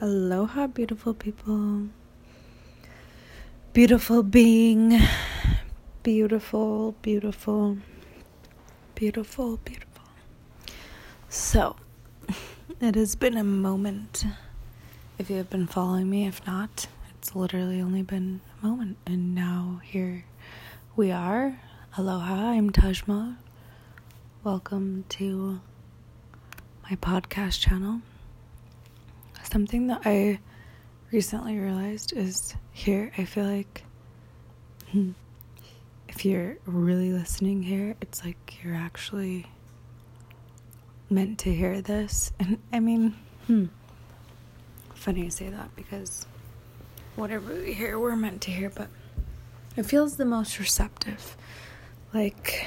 Aloha, beautiful people, beautiful being, beautiful. So, it has been a moment, if you have been following me. If not, it's literally only been a moment, and now here we are. Aloha, I'm Tajma. Welcome to my podcast channel. Something that I recently realized is here, I feel like if you're really listening here, it's like you're actually meant to hear this. And I mean, funny you say that, because whatever we hear, we're meant to hear, but it feels the most receptive. Like,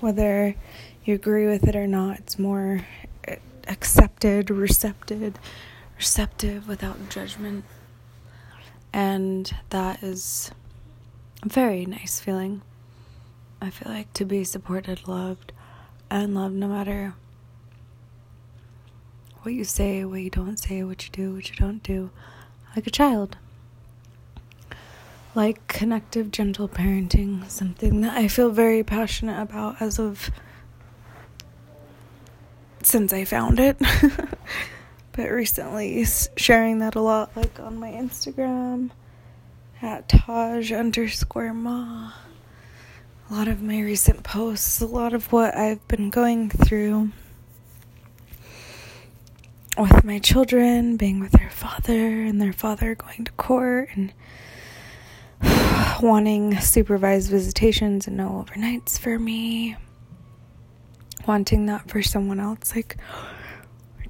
whether you agree with it or not, it's more accepted, receptive without judgment, and that is a very nice feeling. I feel like to be supported, loved no matter what you say, what you don't say, what you do, what you don't do, like a child, like connective gentle parenting, something that I feel very passionate about as of since I found it. But recently sharing that a lot, like on my Instagram at Taj_ma. A lot of my recent posts, a lot of what I've been going through with my children, being with their father, and their father going to court, and wanting supervised visitations and no overnights for me, wanting that for someone else, like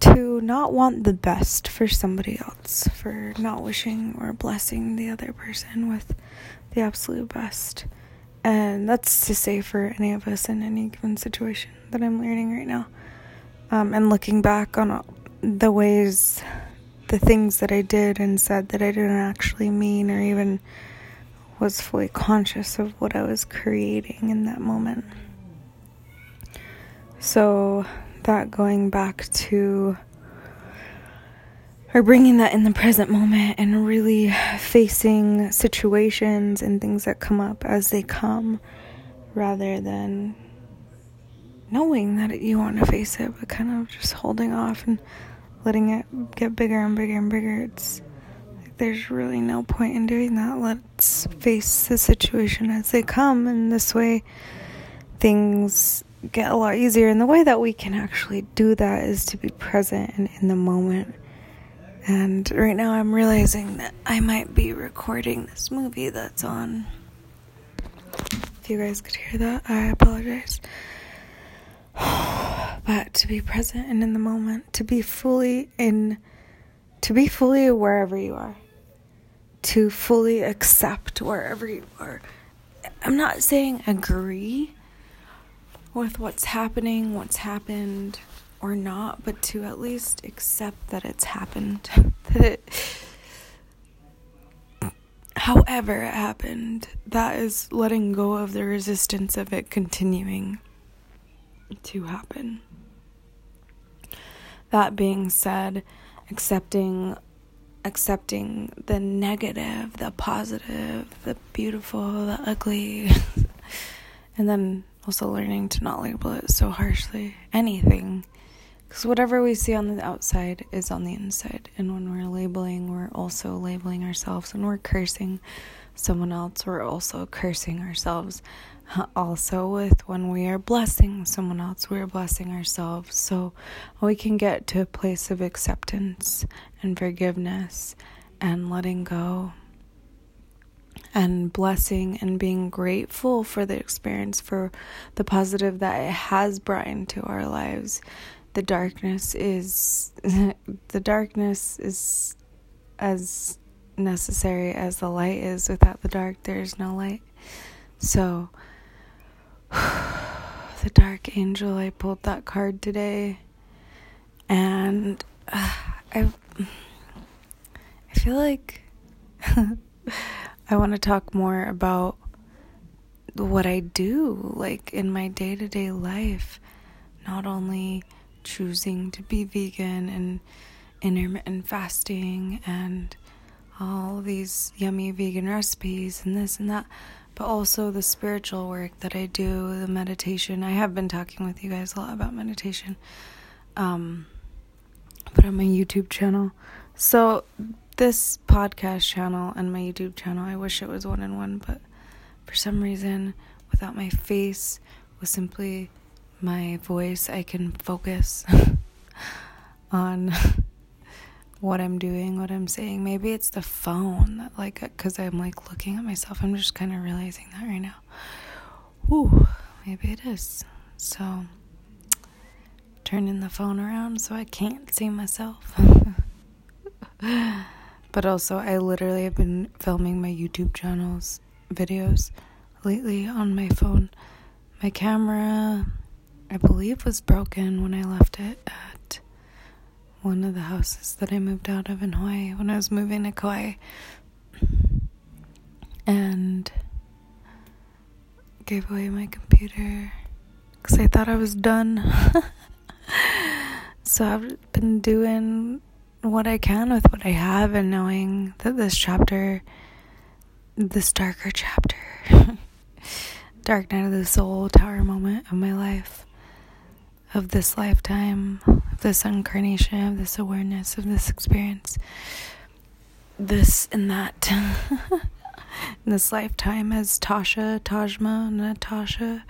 to not want the best for somebody else, for not wishing or blessing the other person with the absolute best. And that's to say for any of us in any given situation that I'm learning right now. And looking back on the ways, the things that I did and said that I didn't actually mean or even was fully conscious of what I was creating in that moment. So that going back to, or bringing that in the present moment, and really facing situations and things that come up as they come, rather than knowing that you want to face it, but kind of just holding off and letting it get bigger and bigger and bigger. It's like there's really no point in doing that. Let's face the situation as they come, and this way things get a lot easier. And the way that we can actually do that is to be present and in the moment. And right now I'm realizing that I might be recording this movie that's on. If you guys could hear that, I apologize. But to be present and in the moment, to be fully wherever you are, to fully accept wherever you are. I'm not saying agree with what's happening, what's happened or not, but to at least accept that it's happened, however it happened. That is letting go of the resistance of it continuing to happen. That being said, accepting the negative, the positive, the beautiful, the ugly, and then also learning to not label it so harshly, anything. Because whatever we see on the outside is on the inside. And when we're labeling, we're also labeling ourselves. When we're cursing someone else, we're also cursing ourselves. Also with when we are blessing someone else, we're blessing ourselves. So we can get to a place of acceptance and forgiveness and letting go, and blessing and being grateful for the experience, for the positive that it has brought into our lives. The darkness is as necessary as the light is. Without the dark, there is no light. So the dark angel, I pulled that card today, and I feel like I want to talk more about what I do, like in my day-to-day life, not only choosing to be vegan and intermittent fasting and all these yummy vegan recipes and this and that, but also the spiritual work that I do, the meditation. I have been talking with you guys a lot about meditation, but on my YouTube channel. So this podcast channel and my YouTube channel, I wish it was one in one, but for some reason, without my face, with simply my voice, I can focus on what I'm doing, what I'm saying. Maybe it's the phone that, like, because I'm like looking at myself. I'm just kind of realizing that right now. Ooh, maybe it is. So turning the phone around so I can't see myself. But also, I literally have been filming my YouTube channel's videos lately on my phone. My camera, I believe, was broken when I left it at one of the houses that I moved out of in Hawaii when I was moving to Kauai, and gave away my computer because I thought I was done. So I've been doing what I can with what I have, and knowing that this chapter, this darker chapter, dark night of the soul, tower moment of my life, of this lifetime, of this incarnation, of this awareness, of this experience, this and that, in this lifetime as Tasha, Tajma, Natasha,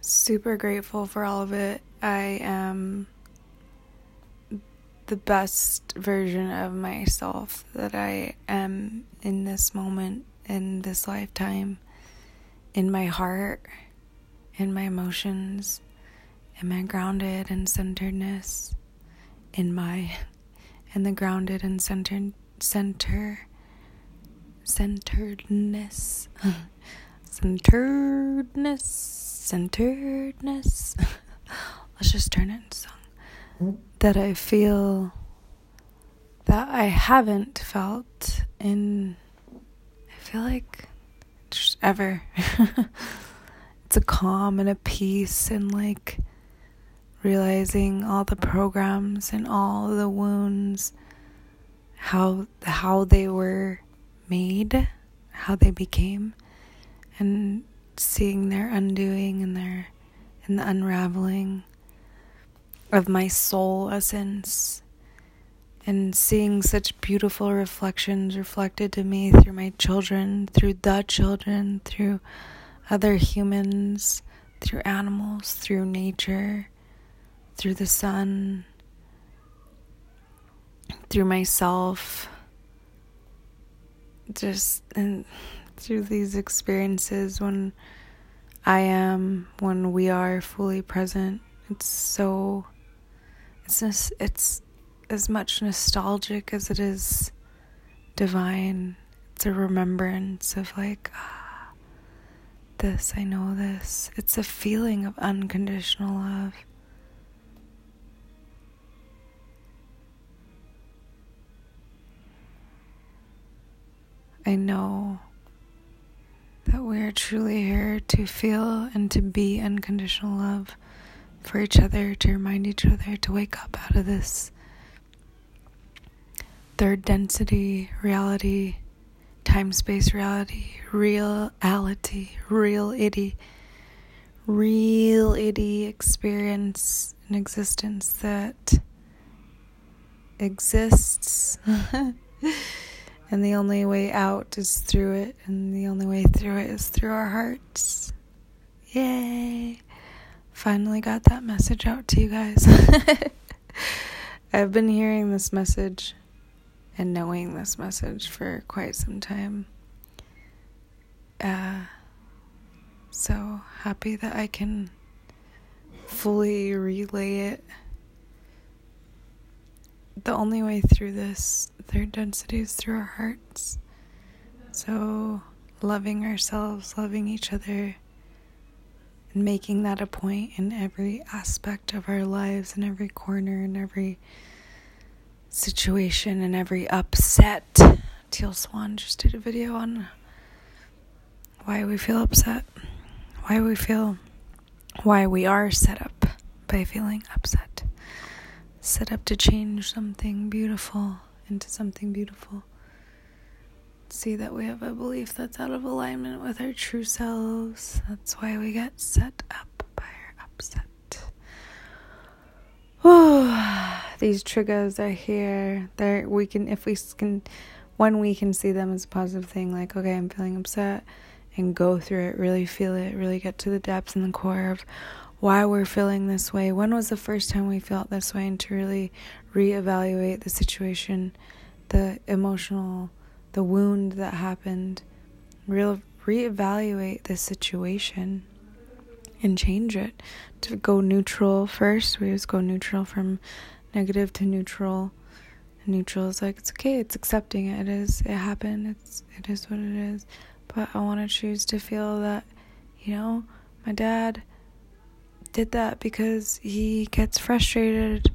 super grateful for all of it. I am the best version of myself that I am in this moment, in this lifetime, in my heart, in my emotions, in my grounded and centeredness, centeredness. Let's just turn it into song. That I feel that I haven't felt in, I feel like, just ever. It's a calm and a peace, and like realizing all the programs and all the wounds, how they were made, how they became, and seeing their undoing and the unraveling of my soul essence, and seeing such beautiful reflections reflected to me through my children, through the children, through other humans, through animals, through nature, through the sun, through myself, just and through these experiences when I am, when we are fully present. It's so, it's as much nostalgic as it is divine. It's a remembrance of like, this, I know this. It's a feeling of unconditional love. I know that we are truly here to feel and to be unconditional love for each other, to remind each other to wake up out of this third density reality, time-space reality, real itty experience and existence that exists. And the only way out is through it, and the only way through it is through our hearts. Yay! Finally got that message out to you guys. I've been hearing this message and knowing this message for quite some time. So happy that I can fully relay it. The only way through this third density is through our hearts. So loving ourselves, loving each other, making that a point in every aspect of our lives, in every corner, in every situation, in every upset. Teal Swan just did a video on why we feel upset, why we are set up by feeling upset. Set up to change something beautiful into something beautiful. See that we have a belief that's out of alignment with our true selves. That's why we get set up by our upset. Oh, these triggers are here. One, we can see them as a positive thing, like, okay, I'm feeling upset, and go through it, really feel it, really get to the depths and the core of why we're feeling this way. When was the first time we felt this way? And to really reevaluate the situation, the emotional, the wound that happened, reevaluate the situation and change it. To go neutral first, we just go neutral from negative to neutral. Neutral is like, it's okay, it's accepting it. It is what it is. But I want to choose to feel that, my dad did that because he gets frustrated,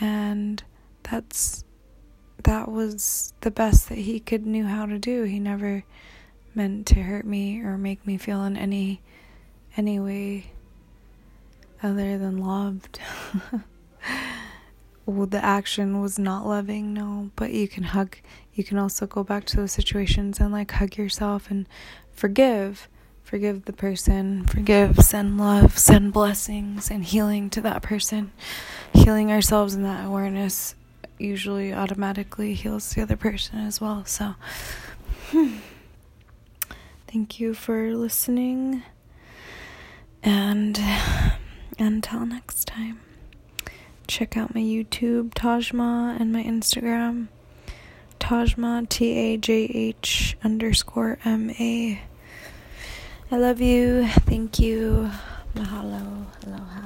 and that was the best that he knew how to do. He never meant to hurt me or make me feel in any way other than loved. Well, the action was not loving, no, but you can also go back to those situations and hug yourself and forgive the person, send love, send blessings and healing to that person. Healing ourselves in that awareness usually automatically heals the other person as well. So thank you for listening, and until next time, check out my YouTube, Tajma, and my Instagram, Tajma, TAJH_MA. I love you. Thank you. Mahalo. Aloha.